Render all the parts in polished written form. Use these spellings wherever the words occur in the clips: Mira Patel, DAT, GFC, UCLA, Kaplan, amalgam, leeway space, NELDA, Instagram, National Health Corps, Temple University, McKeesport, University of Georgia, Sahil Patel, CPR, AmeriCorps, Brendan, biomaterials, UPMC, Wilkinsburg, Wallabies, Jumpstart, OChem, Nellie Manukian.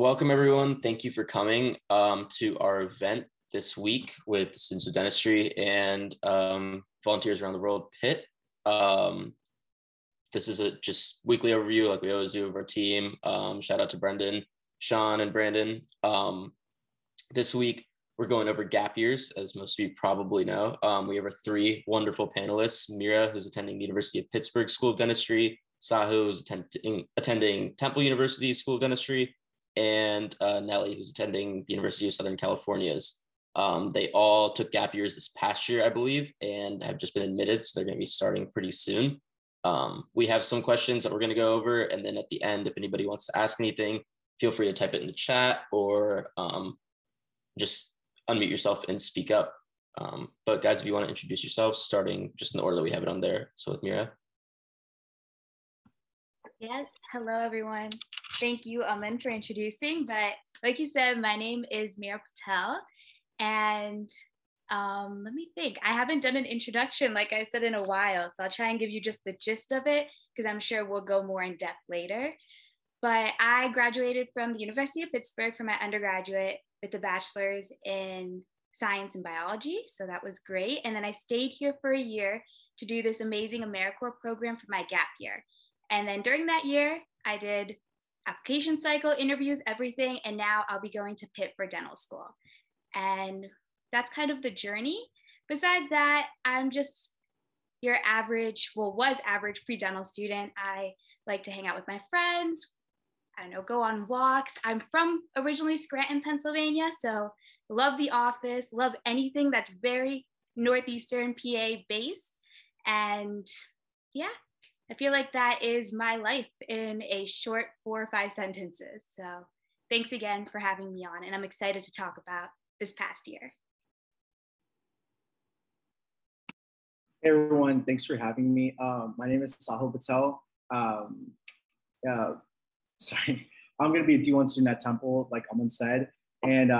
Welcome, everyone. Thank you for coming to our event this week with students of dentistry and volunteers around the world, PIT. This is a just weekly overview like we always do of our team. Shout out to Brendan, Sean, and Brandon. This week, we're going over gap years, as most of you probably know. We have our three wonderful panelists, Mira, who's attending the University of Pittsburgh School of Dentistry, Sahil, who's attending Temple University School of Dentistry, and Nellie, who's attending the University of Southern California's. They all took gap years this past year, I believe, and have just been admitted, so they're going to be starting pretty soon. We have some questions that we're going to go over, and then at the end, if anybody wants to ask anything, feel free to type it in the chat or just unmute yourself and speak up. But guys, if you want to introduce yourselves, starting just in the order that we have it on there. So with Mira. Yes, hello everyone. Thank you, Aman, for introducing. But like you said, my name is Mira Patel. And let me think, I haven't done an introduction, like I said, in a while. So I'll try and give you just the gist of it, because I'm sure we'll go more in depth later. But I graduated from the University of Pittsburgh for my undergraduate with a bachelor's in science and biology. So that was great. And then I stayed here for a year to do this amazing AmeriCorps program for my gap year. And then during that year, I did application cycle, interviews, everything. And now I'll be going to Pitt for dental school. And that's kind of the journey. Besides that, I'm just your average, well, was average pre-dental student. I like to hang out with my friends, I don't know, go on walks. I'm from originally Scranton, Pennsylvania, so love the office, love anything that's very Northeastern PA based. And yeah, I feel like that is my life in a short 4 or 5 sentences. So thanks again for having me on, and I'm excited to talk about this past year. Hey everyone, thanks for having me. My name is Sahil Patel. I'm gonna be a D1 student at Temple, like Aman said. And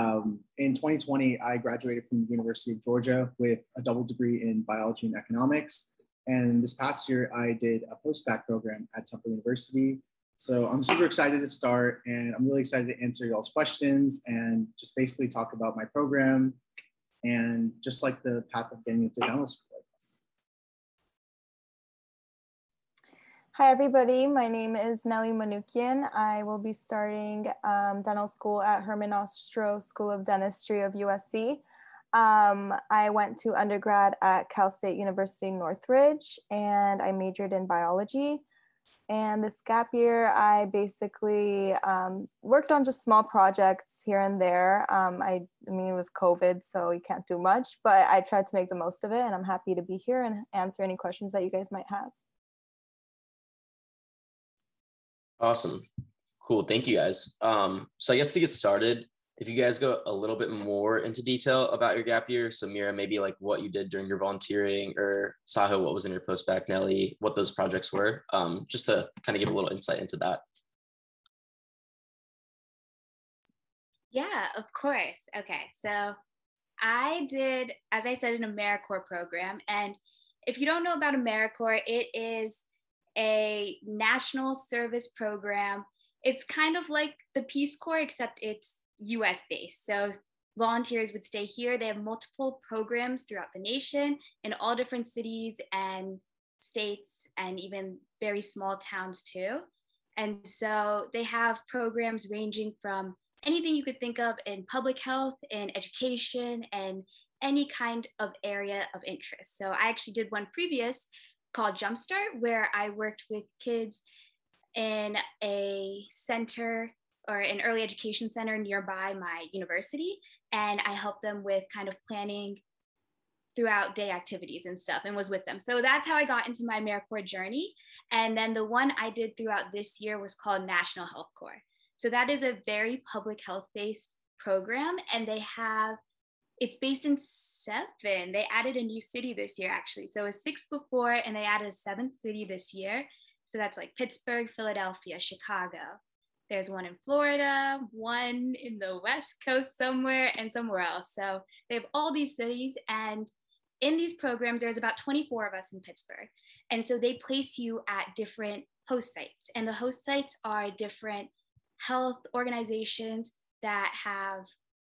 in 2020, I graduated from the University of Georgia with a double degree in biology and economics. And this past year, I did a post-bac program at Temple University. So I'm super excited to start, and I'm really excited to answer y'all's questions and just basically talk about my program and just like the path of getting into dental school. Hi everybody, my name is Nellie Manukian. I will be starting dental school at Herman Ostrow School of Dentistry of USC. I went to undergrad at Cal State University Northridge, and I majored in biology. And this gap year, I basically worked on just small projects here and there. I mean, it was COVID, so you can't do much, but I tried to make the most of it, and I'm happy to be here and answer any questions that you guys might have. Awesome. Cool. Thank you guys. So I guess to get started, if you guys go a little bit more into detail about your gap year, so Mira, maybe like what you did during your volunteering, or Sahil, what was in your post-bac, Nellie, what those projects were, just to kind of give a little insight into that. Yeah, of course. Okay. So I did, as I said, an AmeriCorps program. And if you don't know about AmeriCorps, it is a national service program. It's kind of like the Peace Corps, except it's US based. So volunteers would stay here. They have multiple programs throughout the nation in all different cities and states and even very small towns too. And so they have programs ranging from anything you could think of in public health and education and any kind of area of interest. So I actually did one previous called Jumpstart, where I worked with kids in a center or an early education center nearby my university. And I helped them with kind of planning throughout day activities and stuff, and was with them. So that's how I got into my AmeriCorps journey. And then the one I did throughout this year was called National Health Corps. So that is a very public health-based program, and they have, it's based in 7. They added a new city this year, actually. So it was 6 before, and they added a 7th city this year. So that's like Pittsburgh, Philadelphia, Chicago. There's one in Florida, one in the West Coast somewhere, and somewhere else. So they have all these cities. And in these programs, there's about 24 of us in Pittsburgh. And so they place you at different host sites. And the host sites are different health organizations that have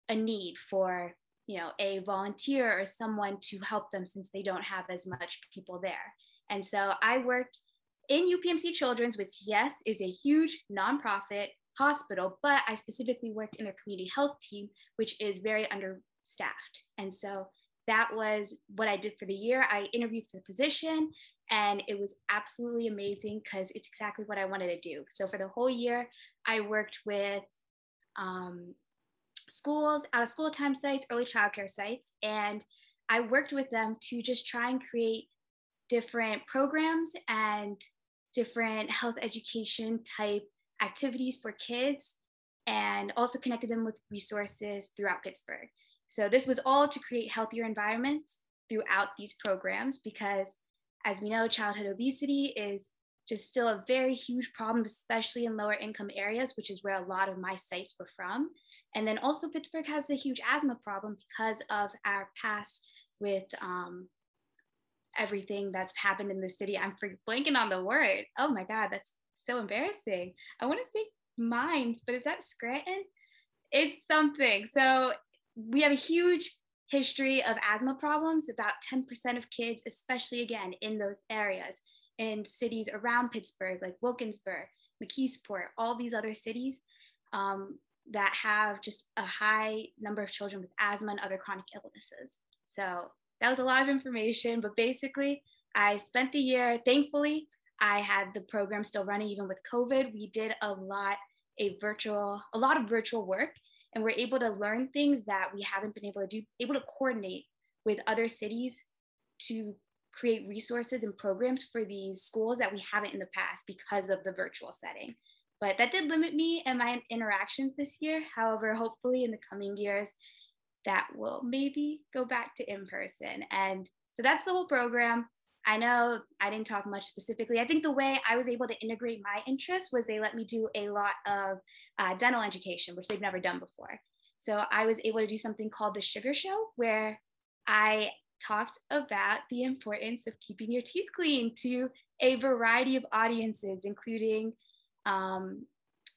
a need for, you know, a volunteer or someone to help them since they don't have as much people there. And so I worked in UPMC Children's, which yes, is a huge nonprofit hospital, but I specifically worked in their community health team, which is very understaffed. And so that was what I did for the year. I interviewed for the position and it was absolutely amazing because it's exactly what I wanted to do. So for the whole year, I worked with schools, out of school time sites, early childcare sites, and I worked with them to just try and create different programs and different health education type activities for kids, and also connected them with resources throughout Pittsburgh. So this was all to create healthier environments throughout these programs, because as we know, childhood obesity is just still a very huge problem, especially in lower income areas, which is where a lot of my sites were from. And then also Pittsburgh has a huge asthma problem because of our past with everything that's happened in the city. I'm blanking on the word. Oh my God, that's so embarrassing. I want to say Mines, but is that Scranton? It's something. So we have a huge history of asthma problems. About 10% of kids, especially again in those areas, in cities around Pittsburgh, like Wilkinsburg, McKeesport, all these other cities that have just a high number of children with asthma and other chronic illnesses. So that was a lot of information, but basically I spent the year, thankfully, I had the program still running even with COVID. We did a lot of virtual work, and we're able to learn things that we haven't been able to do, able to coordinate with other cities to create resources and programs for these schools that we haven't in the past because of the virtual setting. But that did limit me and my interactions this year. However, hopefully in the coming years, that will maybe go back to in person. And so that's the whole program. I know I didn't talk much specifically. I think the way I was able to integrate my interests was they let me do a lot of dental education, which they've never done before. So I was able to do something called the Sugar Show, where I talked about the importance of keeping your teeth clean to a variety of audiences, including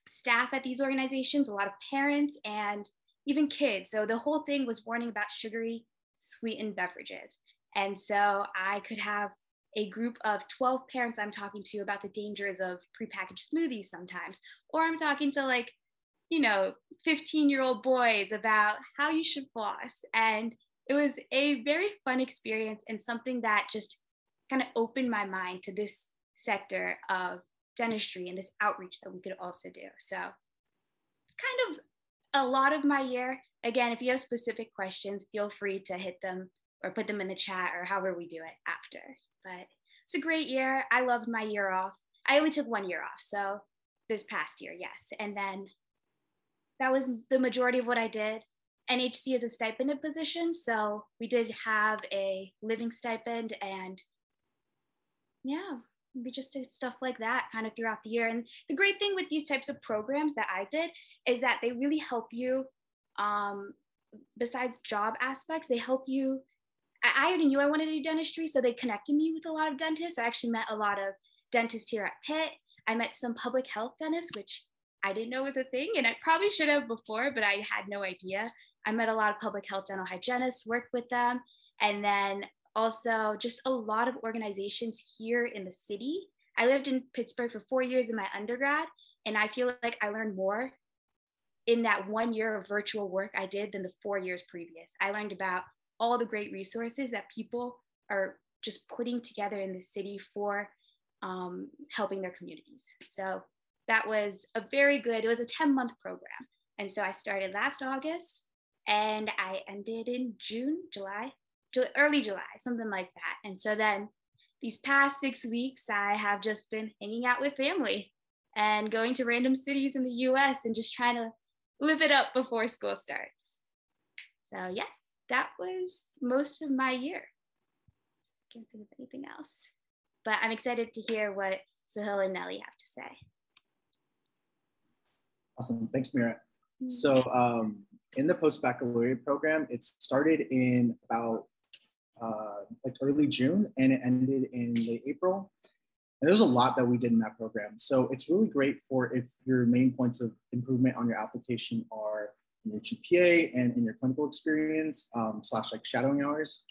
staff at these organizations, a lot of parents, and even kids. So the whole thing was warning about sugary sweetened beverages. And so I could have a group of 12 parents I'm talking to about the dangers of prepackaged smoothies sometimes, or I'm talking to, like, you know, 15-year-old boys about how you should floss. And it was a very fun experience and something that just kind of opened my mind to this sector of dentistry and this outreach that we could also do. So it's kind of a lot of my year. Again, if you have specific questions, feel free to hit them or put them in the chat or however we do it after. But it's a great year. I loved my year off. I only took 1 year off, so this past year, yes. And then that was the majority of what I did. NHC is a stipended position, so we did have a living stipend, and yeah, we just did stuff like that kind of throughout the year. And the great thing with these types of programs that I did is that they really help you, besides job aspects, they help you. I already knew I wanted to do dentistry, so they connected me with a lot of dentists. I actually met a lot of dentists here at Pitt. I met some public health dentists, which I didn't know was a thing, and I probably should have before, but I had no idea. I met a lot of public health dental hygienists, worked with them, and then also just a lot of organizations here in the city. I lived in Pittsburgh for 4 years in my undergrad, and I feel like I learned more in that 1 year of virtual work I did than the 4 years previous. I learned about all the great resources that people are just putting together in the city for helping their communities. So that was a very good, it was a 10-month program. And so I started last August and I ended in early July, something like that. And so then these past 6 weeks, I have just been hanging out with family and going to random cities in the US and just trying to live it up before school starts. So yes, that was most of my year. I can't think of anything else, but I'm excited to hear what Sahil and Nellie have to say. Awesome, thanks Mira. So in the post-baccalaureate program, it started in about like early June and it ended in late April. And there's a lot that we did in that program. So it's really great for if your main points of improvement on your application are in your GPA and in your clinical experience slash like shadowing hours.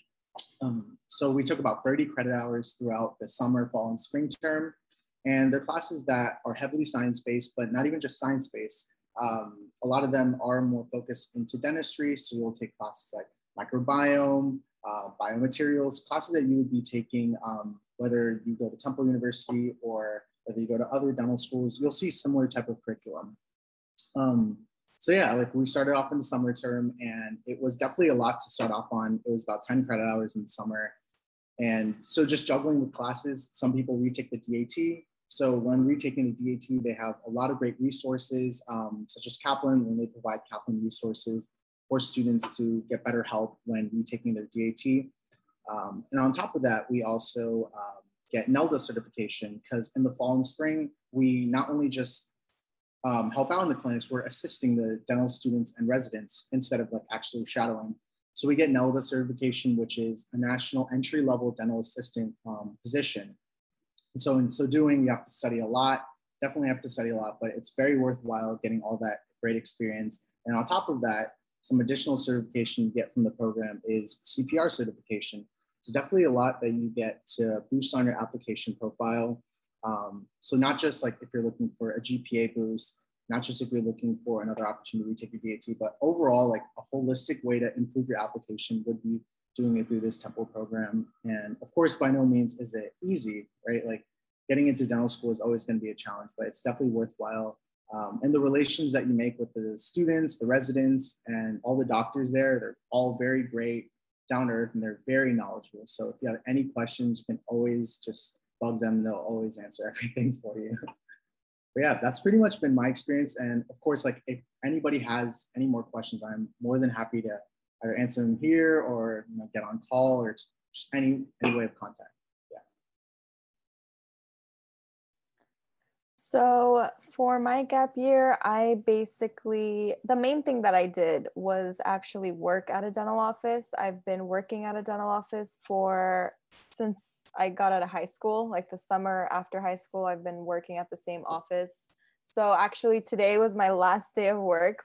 So we took about 30 credit hours throughout the summer, fall, and spring term. And they're classes that are heavily science-based, but not even just science-based. A lot of them are more focused into dentistry. So we'll take classes like microbiome, biomaterials, classes that you would be taking whether you go to Temple University or whether you go to other dental schools, you'll see similar type of curriculum. So yeah, like we started off in the summer term and it was definitely a lot to start off on. It was about 10 credit hours in the summer. And so just juggling with classes, some people retake the DAT. So when retaking the DAT, they have a lot of great resources, such as Kaplan, when they provide Kaplan resources for students to get better help when retaking their DAT. And on top of that, we also get NELDA certification, because in the fall and spring, we not only just help out in the clinics, we're assisting the dental students and residents instead of like actually shadowing. So we get NELDA certification, which is a national entry-level dental assistant position. And so in so doing, you have to study a lot, definitely have to study a lot, but it's very worthwhile getting all that great experience. And on top of that, some additional certification you get from the program is CPR certification. It's definitely a lot that you get to boost on your application profile. So not just like if you're looking for a GPA boost, not just if you're looking for another opportunity to take your DAT, but overall, like a holistic way to improve your application would be doing it through this Temple program. And of course, by no means is it easy, right? Like getting into dental school is always going to be a challenge, but it's definitely worthwhile. And the relations that you make with the students, the residents, and all the doctors there, they're all very great, down to earth, and they're very knowledgeable. So if you have any questions, you can always just bug them. They'll always answer everything for you. But yeah, that's pretty much been my experience. And of course, like if anybody has any more questions, I'm more than happy to either answer them here or you know, get on call or just any way of contact. So for my gap year, I basically, the main thing that I did was actually work at a dental office. I've been working at a dental office since I got out of high school, like the summer after high school, I've been working at the same office. So actually today was my last day of work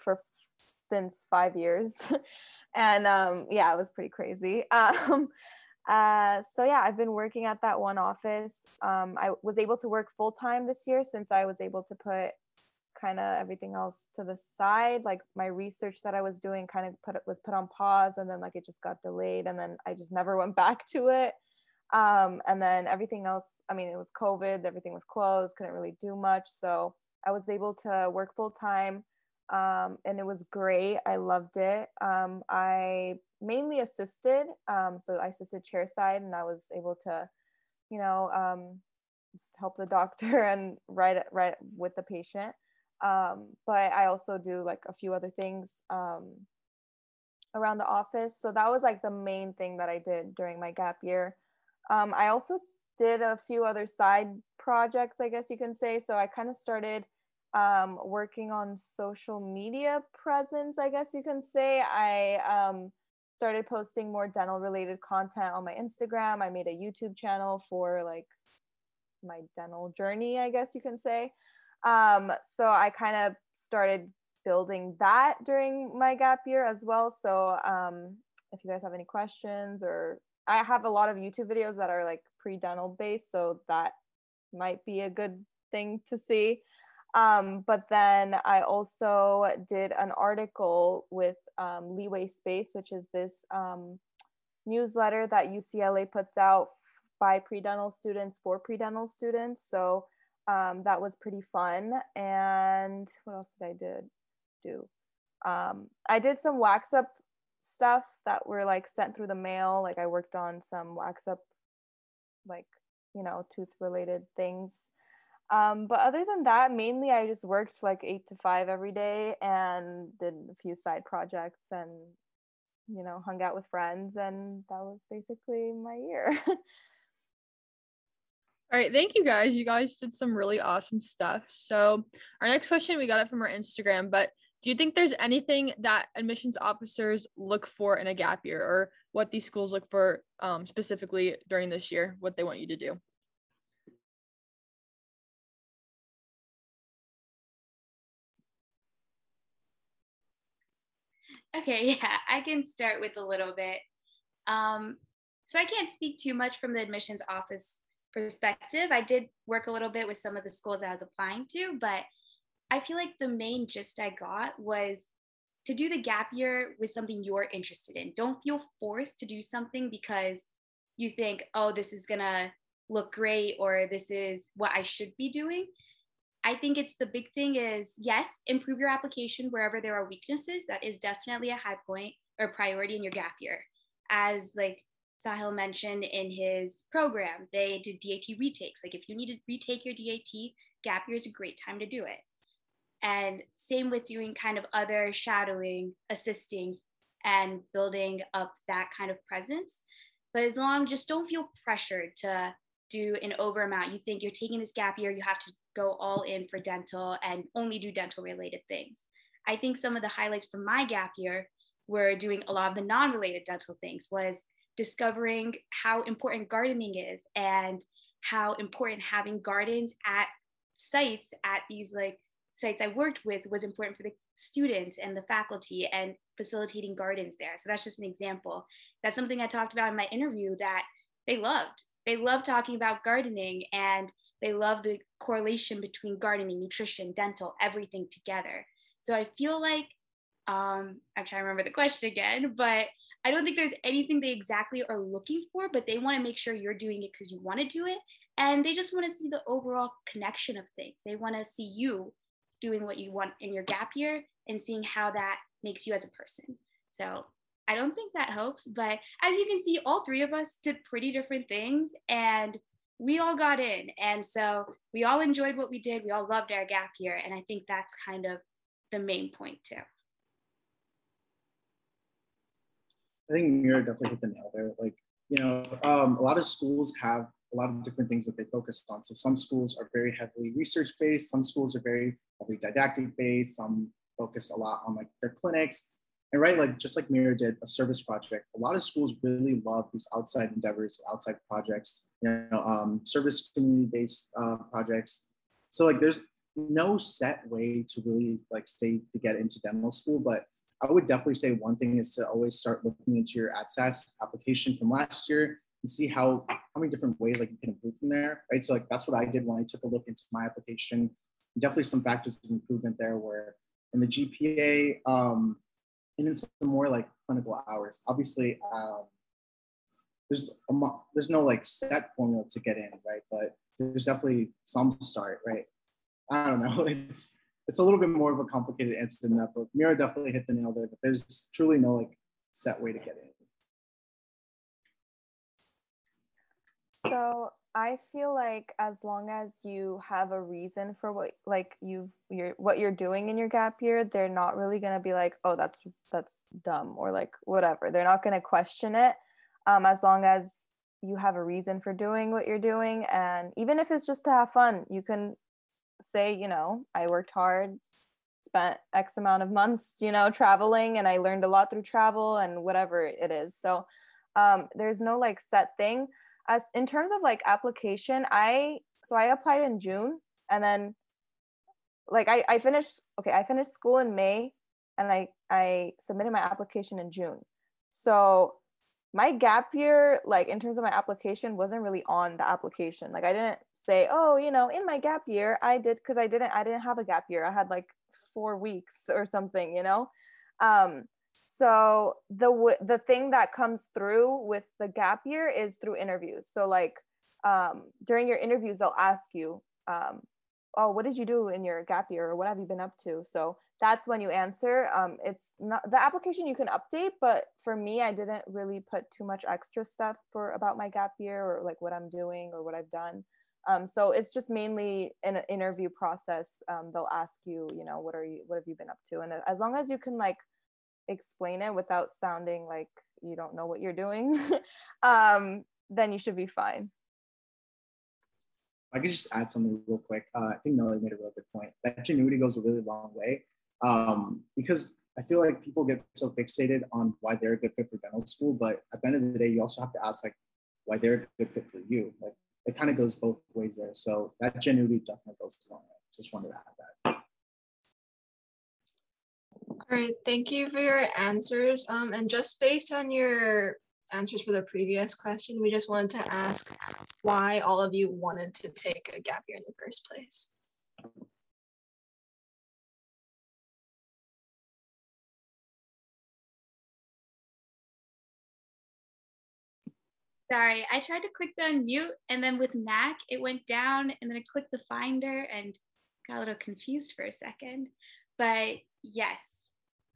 since 5 years. And yeah, it was pretty crazy. So yeah, I've been working at that one office. I was able to work full-time this year since I was able to put kind of everything else to the side. Like my research that I was doing kind of was put on pause, and then like it just got delayed, and then I just never went back to it. And then everything else, I mean, it was COVID, everything was closed, couldn't really do much. So I was able to work full-time. And it was great. I loved it. I mainly assisted. So I assisted chairside, and I was able to, you know, just help the doctor and write with the patient. But I also do like a few other things around the office. So that was like the main thing that I did during my gap year. I also did a few other side projects, I guess you can say. So I kind of started working on social media presence, I guess you can say. I started posting more dental related content on my Instagram. I made a YouTube channel for like my dental journey, I guess you can say. So I kind of started building that during my gap year as well. So if you guys have any questions, or I have a lot of YouTube videos that are like pre-dental based, so that might be a good thing to see. But then I also did an article with Leeway Space, which is this newsletter that UCLA puts out by pre-dental students for pre-dental students. So that was pretty fun. And what else did I do? I did some wax up stuff that were like sent through the mail. Like I worked on some wax up, like, you know, tooth related things. But other than that, mainly I just worked like 8 to 5 every day and did a few side projects and, you know, hung out with friends. And that was basically my year. All right. Thank you guys. You guys did some really awesome stuff. So our next question, we got it from our Instagram, but do you think there's anything that admissions officers look for in a gap year, or what these schools look for specifically during this year, what they want you to do? Okay, yeah, I can start with a little bit. So I can't speak too much from the admissions office perspective. I did work a little bit with some of the schools I was applying to, but I feel like the main gist I got was to do the gap year with something you're interested in. Don't feel forced to do something because you think, oh, this is gonna look great or this is what I should be doing. I think it's the big thing is, yes, improve your application wherever there are weaknesses. That is definitely a high point or priority in your gap year. As like Sahil mentioned in his program, they did DAT retakes. Like if you need to retake your DAT, gap year is a great time to do it. And same with doing kind of other shadowing, assisting, and building up that kind of presence. But as long, just don't feel pressured to do an over amount. You think you're taking this gap year, you have to go all in for dental and only do dental related things. I think some of the highlights from my gap year were doing a lot of the non-related dental things, was discovering how important gardening is and how important having gardens at sites, at these like sites I worked with was important for the students and the faculty and facilitating gardens there. So that's just an example. That's something I talked about in my interview that they loved. They love talking about gardening and they love the correlation between gardening, nutrition, dental, everything together. So I feel like, I'm trying to remember the question again, but I don't think there's anything they exactly are looking for, but they want to make sure you're doing it because you want to do it. And they just want to see the overall connection of things. They want to see you doing what you want in your gap year and seeing how that makes you as a person. So I don't think that helps, but as you can see, all three of us did pretty different things and we all got in. And so we all enjoyed what we did. We all loved our gap year. And I think that's kind of the main point too. I think Mira definitely hit the nail there. Like, you know, a lot of schools have a lot of different things that they focus on. So some schools are very heavily research-based, some schools are very heavily didactic-based, some focus a lot on like their clinics. And right, like just like Mira did, a service project. A lot of schools really love these outside endeavors, outside projects, you know, service community-based projects. So like there's no set way to really like stay to get into dental school, but I would definitely say one thing is to always start looking into your ATSAS application from last year and see how many different ways like you can improve from there, right? So like that's what I did when I took a look into my application. Definitely some factors of improvement there were in the GPA, and in some more like clinical hours. Obviously, there's no like set formula to get in, right? But there's definitely some start, right? I don't know. It's a little bit more of a complicated answer than that, but Mira definitely hit the nail there that there's truly no like set way to get in. So I feel like as long as you have a reason for what like you're doing in your gap year, they're not really gonna be like, oh, that's dumb or like whatever. They're not gonna question it. As long as you have a reason for doing what you're doing, and even if it's just to have fun, you can say, you know, I worked hard, spent X amount of months, you know, traveling, and I learned a lot through travel and whatever it is. So there's no like set thing. As in terms of like application, I applied in June, and then like I finished school in May, and I submitted my application in June. So my gap year, like in terms of my application, wasn't really on the application. Like I didn't say, oh, you know, in my gap year I did, because I didn't have a gap year. I had like 4 weeks or something, you know. So the thing that comes through with the gap year is through interviews. So like during your interviews, they'll ask you, oh, what did you do in your gap year? Or what have you been up to? So that's when you answer. It's not the application you can update, but for me, I didn't really put too much extra stuff about my gap year or like what I'm doing or what I've done. So it's just mainly an interview process. They'll ask you, you know, what have you been up to? And as long as you can like explain it without sounding like you don't know what you're doing, then you should be fine. I could just add something real quick. I think Nellie made a real good point. That genuity goes a really long way, because I feel like people get so fixated on why they're a good fit for dental school, but at the end of the day, you also have to ask like why they're a good fit for you. Like it kind of goes both ways there. So that genuity definitely goes a long way. Just wanted to add that. Great, thank you for your answers. And just based on your answers for the previous question, we just wanted to ask why all of you wanted to take a gap year in the first place. Sorry, I tried to click the unmute and then with Mac, it went down and then I clicked the finder and got a little confused for a second. But yes,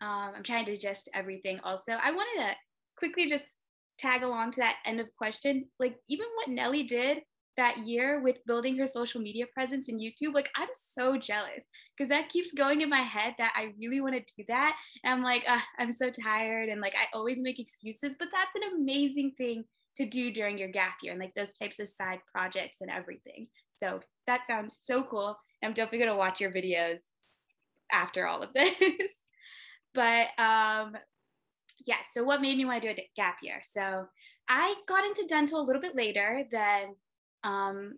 I'm trying to digest everything also. I wanted to quickly just tag along to that end of question. Like even what Nellie did that year with building her social media presence in YouTube, like I'm so jealous because that keeps going in my head that I really want to do that. And I'm like, I'm so tired. And like, I always make excuses, but that's an amazing thing to do during your gap year and like those types of side projects and everything. So that sounds so cool. I'm definitely gonna watch your videos after all of this. But yeah, so what made me wanna do a gap year? So I got into dental a little bit later than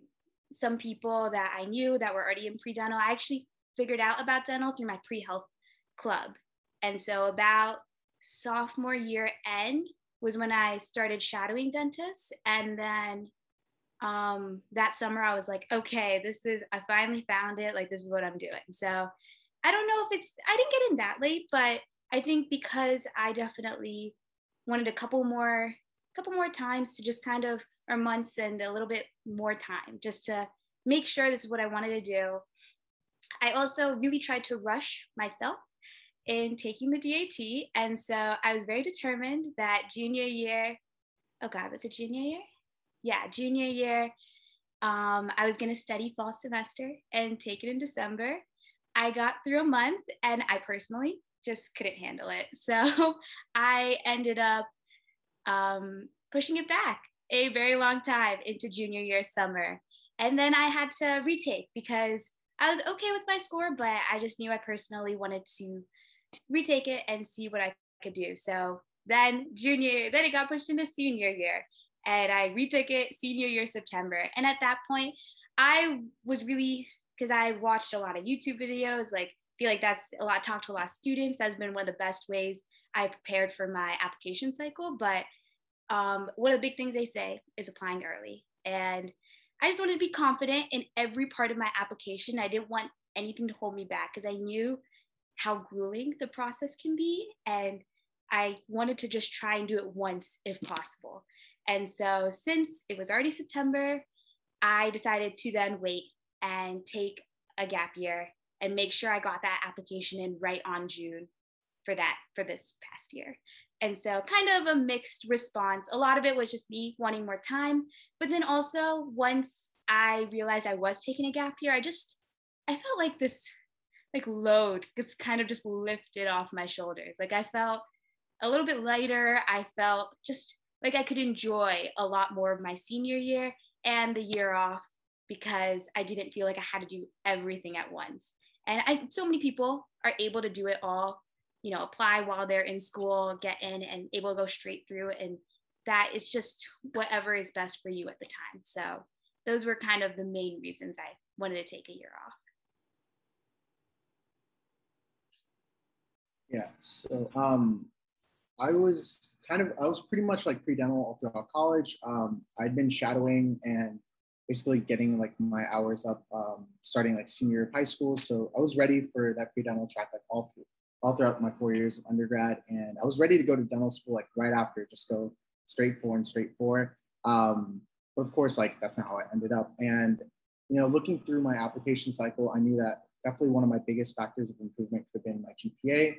some people that I knew that were already in pre-dental. I actually figured out about dental through my pre-health club. And so about sophomore year end, was when I started shadowing dentists. And then that summer I was like, okay, I finally found it. Like, this is what I'm doing. So I don't know if I didn't get in that late, but I think because I definitely wanted a couple more times to just kind of, or months and a little bit more time just to make sure this is what I wanted to do. I also really tried to rush myself in taking the DAT. And so I was very determined that junior year, oh God, that's a junior year? Yeah, junior year, I was gonna study fall semester and take it in December. I got through a month and I personally just couldn't handle it. So I ended up pushing it back a very long time into junior year summer. And then I had to retake because I was okay with my score, but I just knew I personally wanted to retake it and see what I could do. So then then it got pushed into senior year and I retook it senior year September. And at that point I was really, because I watched a lot of YouTube videos, like feel like that's a lot, talked to a lot of students. That's been one of the best ways I prepared for my application cycle. But one of the big things they say is applying early. And I just wanted to be confident in every part of my application. I didn't want anything to hold me back because I knew how grueling the process can be. And I wanted to just try and do it once if possible. And so since it was already September, I decided to then wait and take a gap year and make sure I got that application in right on June for this past year. And so kind of a mixed response. A lot of it was just me wanting more time. But then also once I realized I was taking a gap year, I felt like this load gets kind of just lifted off my shoulders. Like I felt a little bit lighter. I felt just like I could enjoy a lot more of my senior year and the year off because I didn't feel like I had to do everything at once. And so many people are able to do it all, you know, apply while they're in school, get in and able to go straight through. And that is just whatever is best for you at the time. So those were kind of the main reasons I wanted to take a year off. Yeah, so I was pretty much like pre-dental all throughout college. I'd been shadowing and basically getting like my hours up starting like senior year of high school. So I was ready for that pre-dental track like all throughout my 4 years of undergrad. And I was ready to go to dental school like right after, just go straight for. But of course, like that's not how I ended up. And, you know, looking through my application cycle, I knew that definitely one of my biggest factors of improvement could have been my GPA,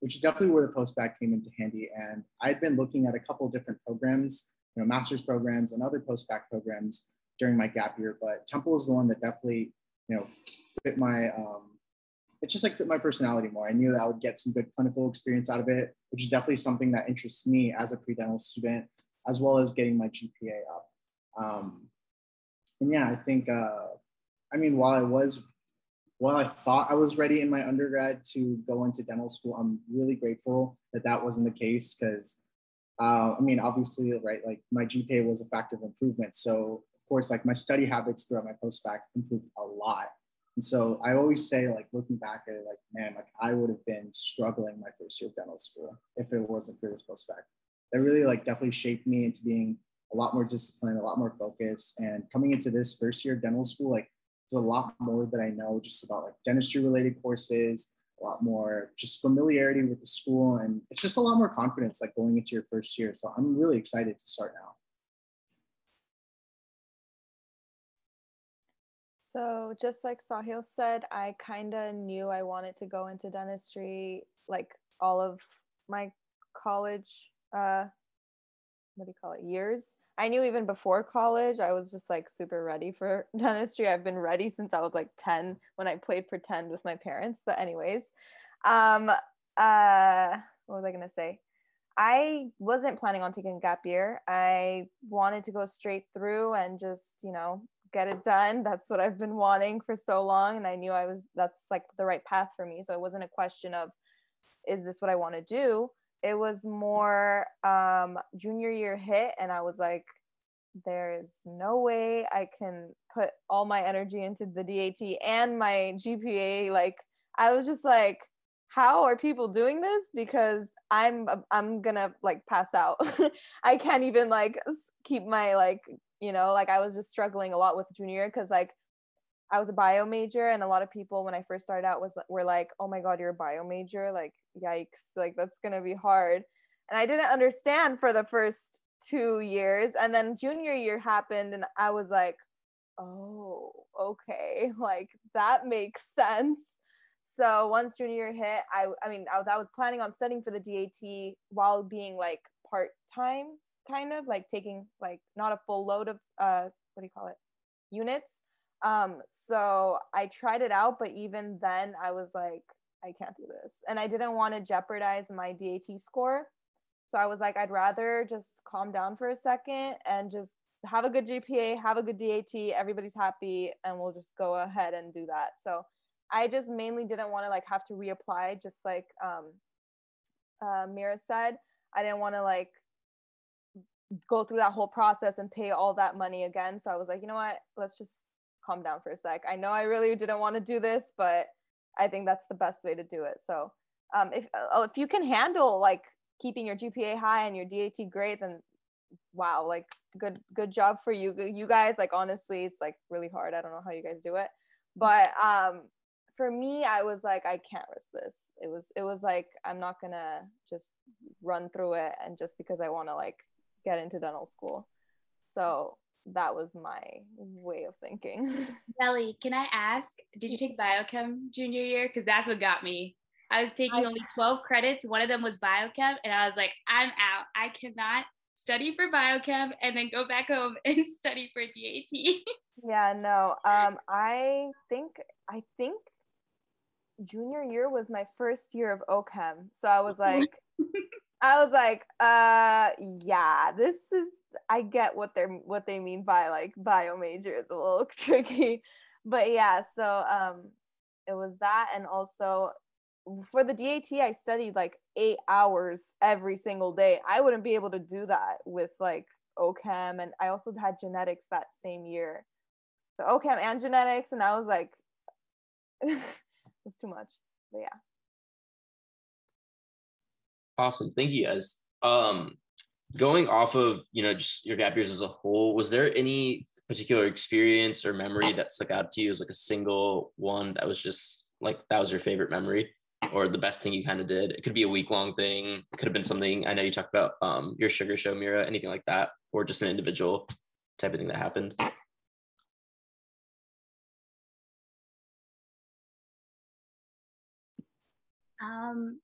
which is definitely where the post-bac came into handy. And I'd been looking at a couple of different programs, you know, master's programs and other post-bac programs during my gap year, but Temple is the one that definitely, you know, fit my, it just like fit my personality more. I knew that I would get some good clinical experience out of it, which is definitely something that interests me as a pre-dental student, as well as getting my GPA up. And yeah, I think, I mean, while I thought I was ready in my undergrad to go into dental school, I'm really grateful that that wasn't the case because, I mean, obviously, right, like my GPA was a factor of improvement. So, of course, like my study habits throughout my post-bac improved a lot. And so I always say, like, looking back at it, like, man, like I would have been struggling my first year of dental school if it wasn't for this post-bac. That really like definitely shaped me into being a lot more disciplined, a lot more focused. And coming into this first year of dental school, like there's a lot more that I know just about like dentistry related courses, a lot more just familiarity with the school. And it's just a lot more confidence like going into your first year. So I'm really excited to start now. So just like Sahil said, I kind of knew I wanted to go into dentistry, like all of my college, years. I knew even before college, I was just like super ready for dentistry. I've been ready since I was like 10 when I played pretend with my parents. But anyways, what was I going to say? I wasn't planning on taking a gap year. I wanted to go straight through and just, you know, get it done. That's what I've been wanting for so long. And I knew I was, that's like the right path for me. So it wasn't a question of, is this what I want to do? It was more junior year hit. And I was like, there is no way I can put all my energy into the DAT and my GPA. Like, I was just like, how are people doing this? Because I'm gonna like pass out. I can't even like keep my like, you know, like I was just struggling a lot with junior year because like I was a bio major, and a lot of people when I first started out were like, oh my God, you're a bio major, like yikes, like that's gonna be hard. And I didn't understand for the first 2 years, and then junior year happened and I was like, oh, okay, like that makes sense. So once junior year hit, I was planning on studying for the DAT while being like part-time, kind of like taking like not a full load of units. So I tried it out, but even then I was like, I can't do this. And I didn't want to jeopardize my DAT score. So I was like, I'd rather just calm down for a second and just have a good GPA, have a good DAT, everybody's happy, and we'll just go ahead and do that. So I just mainly didn't want to like have to reapply, just like Mira said. I didn't want to like go through that whole process and pay all that money again. So I was like, you know what, let's just calm down for a sec. I know I really didn't want to do this, but I think that's the best way to do it. So if you can handle like keeping your GPA high and your DAT great, then wow, like good job for you. You guys, like honestly, it's like really hard. I don't know how you guys do it. But for me, I was like, I can't risk this. It was like, I'm not gonna just run through it and just because I want to like get into dental school. So that was my way of thinking. Nellie, can I ask, did you take biochem junior year? Because that's what got me. I was taking only 12 credits. One of them was biochem. And I was like, I'm out. I cannot study for biochem and then go back home and study for DAT. Yeah, no. I think junior year was my first year of OChem. So I was like, yeah, this is, I get what they mean by like bio major is a little tricky, but yeah, so it was that. And also for the DAT, I studied like 8 hours every single day. I wouldn't be able to do that with like OChem. And I also had genetics that same year. So OChem and genetics. And I was like, it's too much, but yeah. Awesome. Thank you guys. Going off of, you know, just your gap years as a whole, was there any particular experience or memory that stuck out to you as like a single one that was just like, that was your favorite memory or the best thing you kind of did? It could be a week long thing. It could have been something, I know you talked about your sugar show, Mira, anything like that, or just an individual type of thing that happened.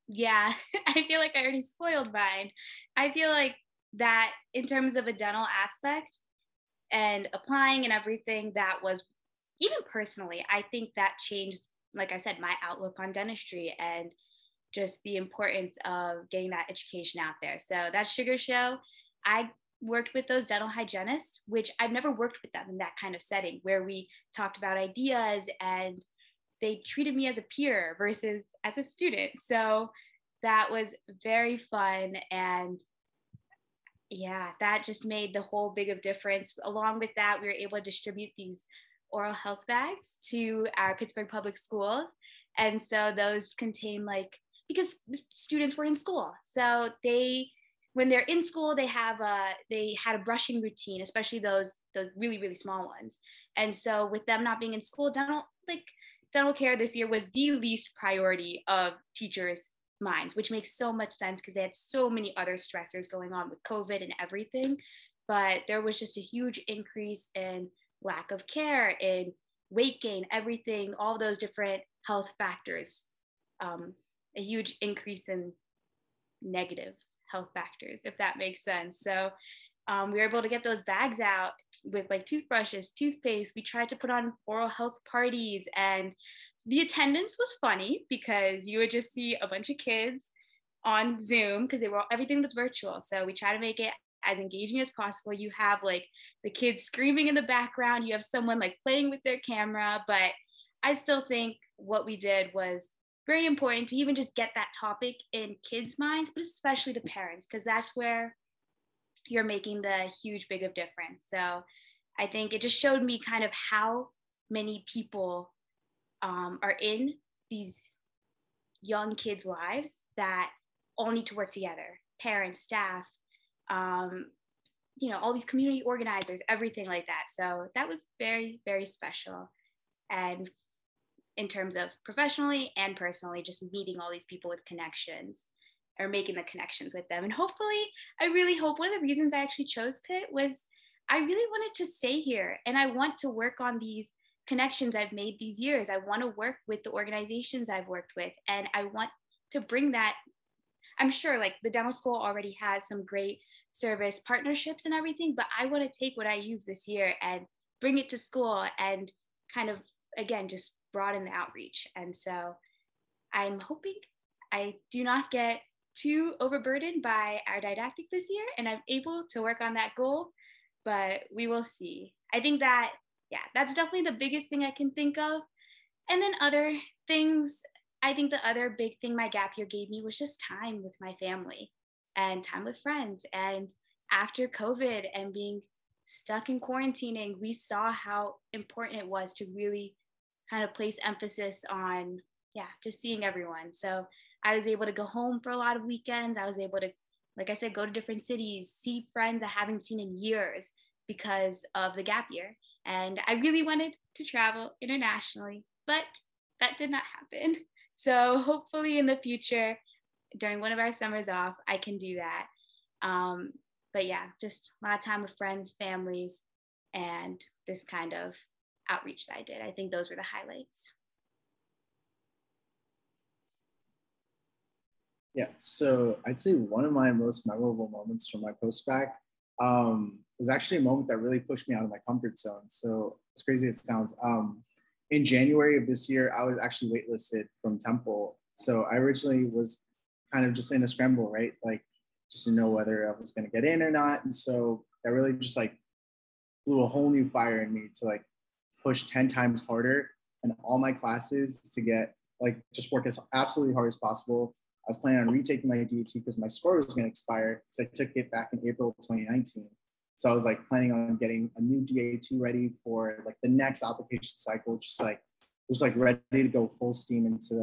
Yeah, I feel like I already spoiled mine. I feel like that in terms of a dental aspect and applying and everything, that was, even personally, I think that changed, like I said, my outlook on dentistry and just the importance of getting that education out there. So that sugar show, I worked with those dental hygienists, which I've never worked with them in that kind of setting where we talked about ideas, and they treated me as a peer versus as a student. So that was very fun. And yeah, that just made the whole big of difference. Along with that, we were able to distribute these oral health bags to our Pittsburgh public schools. And so those contain like, because students were in school. So they, when they're in school, they have a, they had a brushing routine, especially those really, really small ones. And so with them not being in school, dental care this year was the least priority of teachers' minds, which makes so much sense because they had so many other stressors going on with COVID and everything. But there was just a huge increase in lack of care, in weight gain, everything, all those different health factors, a huge increase in negative health factors, if that makes sense. So we were able to get those bags out with like toothbrushes, toothpaste. We tried to put on oral health parties, and the attendance was funny because you would just see a bunch of kids on Zoom because everything was virtual. So we try to make it as engaging as possible. You have like the kids screaming in the background, you have someone like playing with their camera, but I still think what we did was very important to even just get that topic in kids' minds, but especially the parents, because that's where you're making the huge big of difference. So I think it just showed me kind of how many people are in these young kids' lives that all need to work together, parents, staff, you know, all these community organizers, everything like that. So that was very, very special. And in terms of professionally and personally, just meeting all these people with connections, or making the connections with them. And hopefully, I really hope one of the reasons I actually chose Pitt was I really wanted to stay here and I want to work on these connections I've made these years. I want to work with the organizations I've worked with, and I want to bring that. I'm sure like the dental school already has some great service partnerships and everything, but I want to take what I used this year and bring it to school and kind of, again, just broaden the outreach. And so I'm hoping I do not get too overburdened by our didactic this year, and I'm able to work on that goal, but we will see. I think that, yeah, that's definitely the biggest thing I can think of. And then other things, I think the other big thing my gap year gave me was just time with my family and time with friends. And after COVID and being stuck in quarantining, we saw how important it was to really kind of place emphasis on, yeah, just seeing everyone. So I was able to go home for a lot of weekends. I was able to, like I said, go to different cities, see friends I haven't seen in years because of the gap year. And I really wanted to travel internationally, but that did not happen. So hopefully in the future, during one of our summers off, I can do that. But yeah, just a lot of time with friends, families, and this kind of outreach that I did. I think those were the highlights. Yeah, so I'd say one of my most memorable moments from my post-bac was actually a moment that really pushed me out of my comfort zone. So as crazy as it sounds, in January of this year, I was actually waitlisted from Temple. So I originally was kind of just in a scramble, right? Like just to know whether I was going to get in or not. And so that really just like blew a whole new fire in me to like push 10 times harder in all my classes to get like just work as absolutely hard as possible. I was planning on retaking my DET because my score was going to expire because I took it back in April 2019. So I was like planning on getting a new DAT ready for like the next application cycle, just like was like ready to go full steam into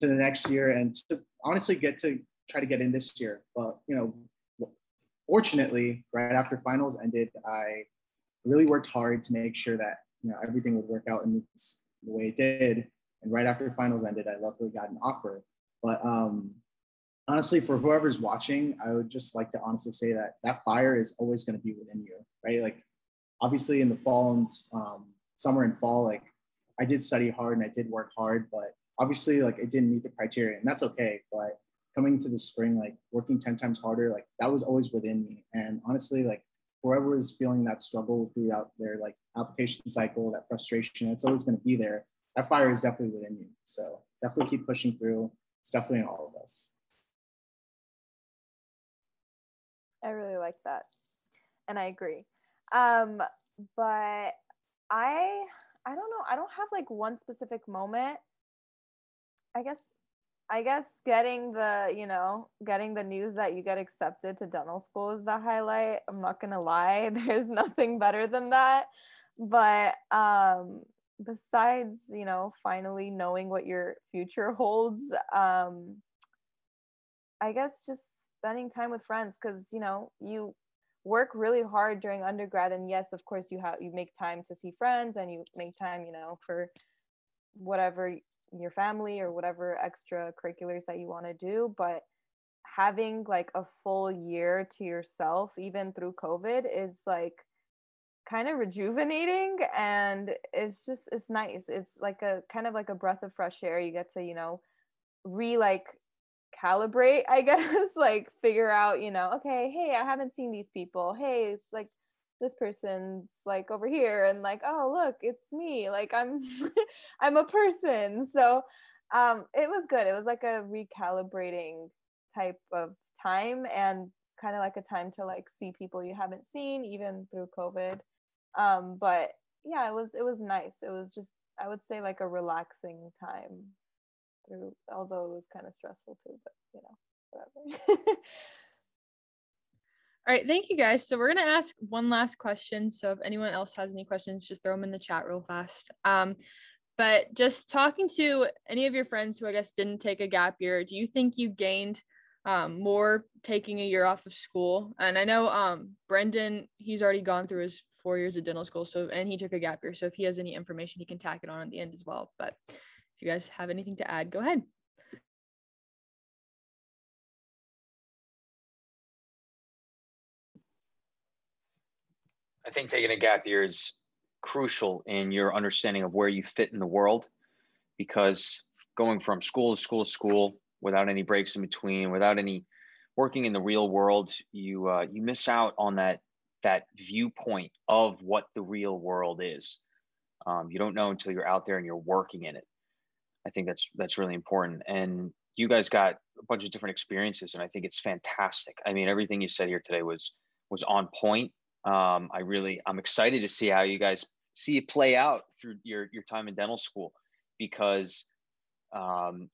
the next year and to honestly get to try to get in this year. But you know, fortunately, right after finals ended, I really worked hard to make sure that you know everything would work out in the way it did. And right after finals ended, I luckily got an offer. But honestly, for whoever's watching, I would just like to honestly say that that fire is always going to be within you, right? Like obviously in the fall and summer and fall, like I did study hard and I did work hard, but obviously like it didn't meet the criteria and that's okay. But coming to the spring, like working 10 times harder, like that was always within me. And honestly, like whoever is feeling that struggle throughout their like application cycle, that frustration, it's always going to be there. That fire is definitely within you. So definitely keep pushing through. It's definitely in all of us. I really like that. And I agree. But I don't know. I don't have like one specific moment. I guess getting the, you know, getting the news that you get accepted to dental school is the highlight. I'm not going to lie. There's nothing better than that. But besides, you know, finally knowing what your future holds, I guess just spending time with friends, because, you know, you work really hard during undergrad, and yes, of course, you make time to see friends, and you make time, you know, for whatever your family or whatever extracurriculars that you want to do, but having like a full year to yourself, even through COVID, is like kind of rejuvenating, and it's just, it's nice. It's like a kind of like a breath of fresh air. You get to, you know, calibrate, I guess, like figure out, you know, okay, hey, I haven't seen these people. Hey, it's like this person's like over here, and like, oh, look, it's me. Like I'm, I'm a person. So it was good. It was like a recalibrating type of time, and kind of like a time to like see people you haven't seen, even through COVID. But yeah, it was nice. It was just, I would say, like a relaxing time. Although it was kind of stressful too, but you know, whatever. All right, thank you guys. So we're gonna ask one last question. So if anyone else has any questions, just throw them in the chat real fast. But just talking to any of your friends who I guess didn't take a gap year, do you think you gained more taking a year off of school? And I know Brendan, he's already gone through his 4 years of dental school, so, and he took a gap year. So if he has any information, he can tack it on at the end as well. But if you guys have anything to add, go ahead. I think taking a gap year is crucial in your understanding of where you fit in the world, because going from school to school to school without any breaks in between, without any working in the real world, you miss out on that viewpoint of what the real world is. You don't know until you're out there and you're working in it. I think that's really important. And you guys got a bunch of different experiences, and I think it's fantastic. I mean, everything you said here today was on point. I'm excited to see how you guys see it play out through your time in dental school, because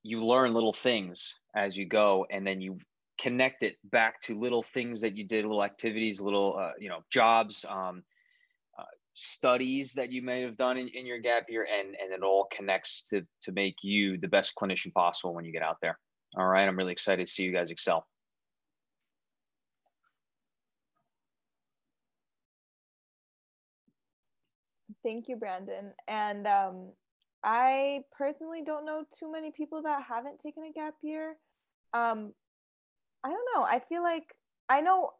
you learn little things as you go, and then you connect it back to little things that you did, little activities, little jobs, studies that you may have done in your gap year, and it all connects to make you the best clinician possible when you get out there. All right, I'm really excited to see you guys excel. Thank you, Brendan. And I personally don't know too many people that haven't taken a gap year. I don't know, I feel like I know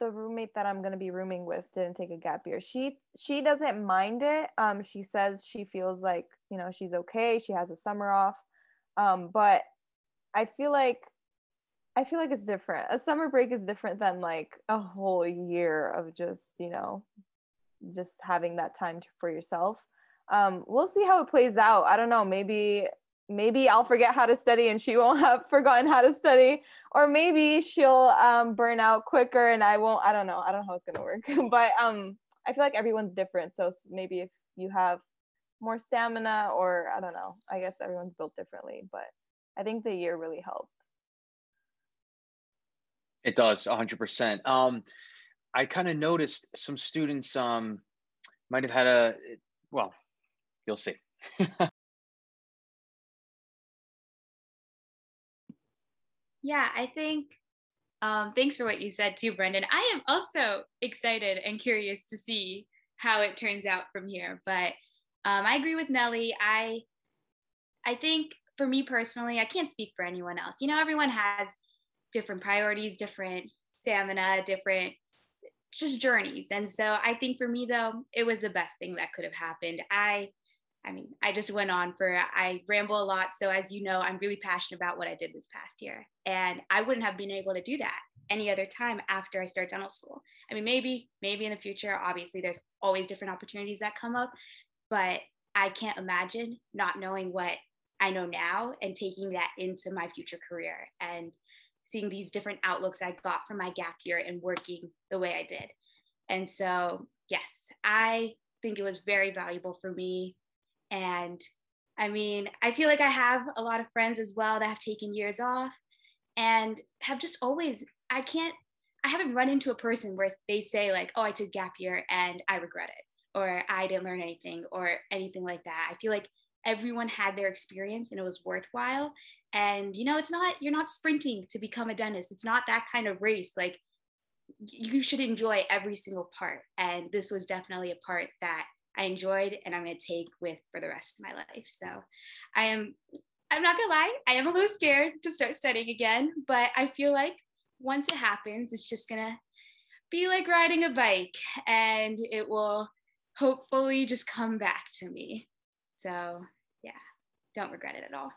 the roommate that I'm going to be rooming with didn't take a gap year. She doesn't mind it. She says she feels like, you know, she's okay. She has a summer off. But I feel like it's different. A summer break is different than like a whole year of just, you know, just having that time for yourself. We'll see how it plays out. I don't know. Maybe I'll forget how to study and she won't have forgotten how to study, or maybe she'll burn out quicker and I won't. I don't know. I don't know how it's going to work, but I feel like everyone's different. So maybe if you have more stamina, or I don't know, I guess everyone's built differently, but I think the year really helped. It does 100%. I kind of noticed some students might have had well, you'll see. Yeah, I think, thanks for what you said too, Brendan. I am also excited and curious to see how it turns out from here. But I agree with Nellie. I think for me personally, I can't speak for anyone else. You know, everyone has different priorities, different stamina, different just journeys. And so I think for me though, it was the best thing that could have happened. I just went on I ramble a lot. So as you know, I'm really passionate about what I did this past year. And I wouldn't have been able to do that any other time after I start dental school. I mean, maybe in the future, obviously there's always different opportunities that come up, but I can't imagine not knowing what I know now and taking that into my future career and seeing these different outlooks I got from my gap year and working the way I did. And so, yes, I think it was very valuable for me. And I mean, I feel like I have a lot of friends as well that have taken years off and have just always, I haven't run into a person where they say like, oh, I took gap year and I regret it, or I didn't learn anything or anything like that. I feel like everyone had their experience and it was worthwhile. And, you know, it's not, you're not sprinting to become a dentist. It's not that kind of race. Like, you should enjoy every single part. And this was definitely a part that I enjoyed and I'm going to take with for the rest of my life. So I'm not gonna lie, I am a little scared to start studying again, but I feel like once it happens, it's just gonna be like riding a bike and it will hopefully just come back to me. So yeah, don't regret it at all.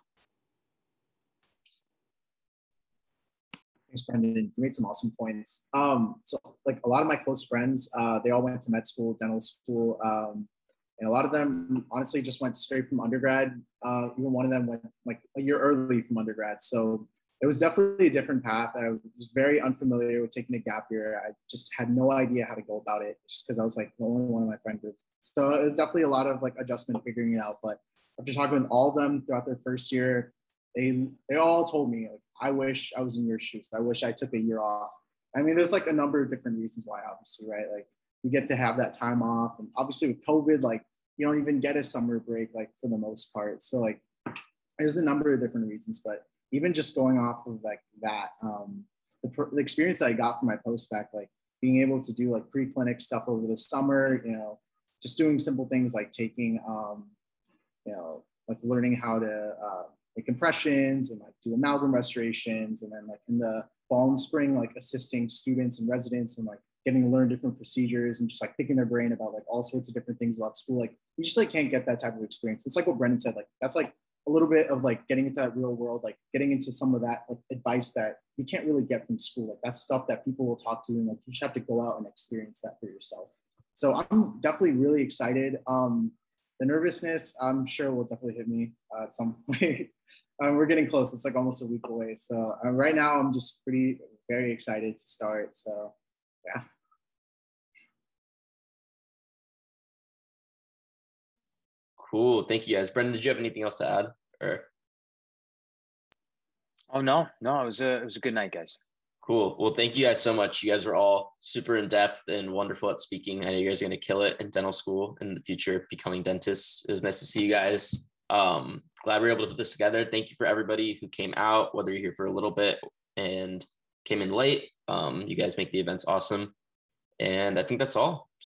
Thanks, Brendan. You made some awesome points. So like a lot of my close friends, they all went to med school, dental school, and a lot of them honestly just went straight from undergrad. Even one of them went like a year early from undergrad. So it was definitely a different path. I was very unfamiliar with taking a gap year. I just had no idea how to go about it just because I was like the only one in my friend group. So it was definitely a lot of like adjustment, figuring it out. But after talking with all of them throughout their first year, they all told me, like, I wish I was in your shoes. I wish I took a year off. I mean, there's like a number of different reasons why, obviously, right? Like, you get to have that time off. And obviously with COVID, like, you don't even get a summer break, like, for the most part. So like, there's a number of different reasons, but even just going off of like that, the experience that I got from my post-bac, like being able to do like pre-clinic stuff over the summer, you know, just doing simple things like taking, you know, like learning how to make impressions and like do amalgam restorations. And then like in the fall and spring, like assisting students and residents and like getting to learn different procedures and just like picking their brain about like all sorts of different things about school. Like you just like can't get that type of experience. It's like what Brendan said, like that's like a little bit of like getting into that real world, like getting into some of that like advice that you can't really get from school. Like that's stuff that people will talk to, and like you just have to go out and experience that for yourself. So I'm definitely really excited. The nervousness, I'm sure, will definitely hit me at some point. We're getting close. It's like almost a week away. So right now I'm just very excited to start. So yeah. Cool. Thank you guys. Brendan, did you have anything else to add? Or? Oh, no, it was a good night, guys. Cool. Well, thank you guys so much. You guys were all super in depth and wonderful at speaking. I know you guys are going to kill it in dental school in the future, becoming dentists. It was nice to see you guys. Glad we were able to put this together. Thank you for everybody who came out, whether you're here for a little bit and came in late. You guys make the events awesome. And I think that's all.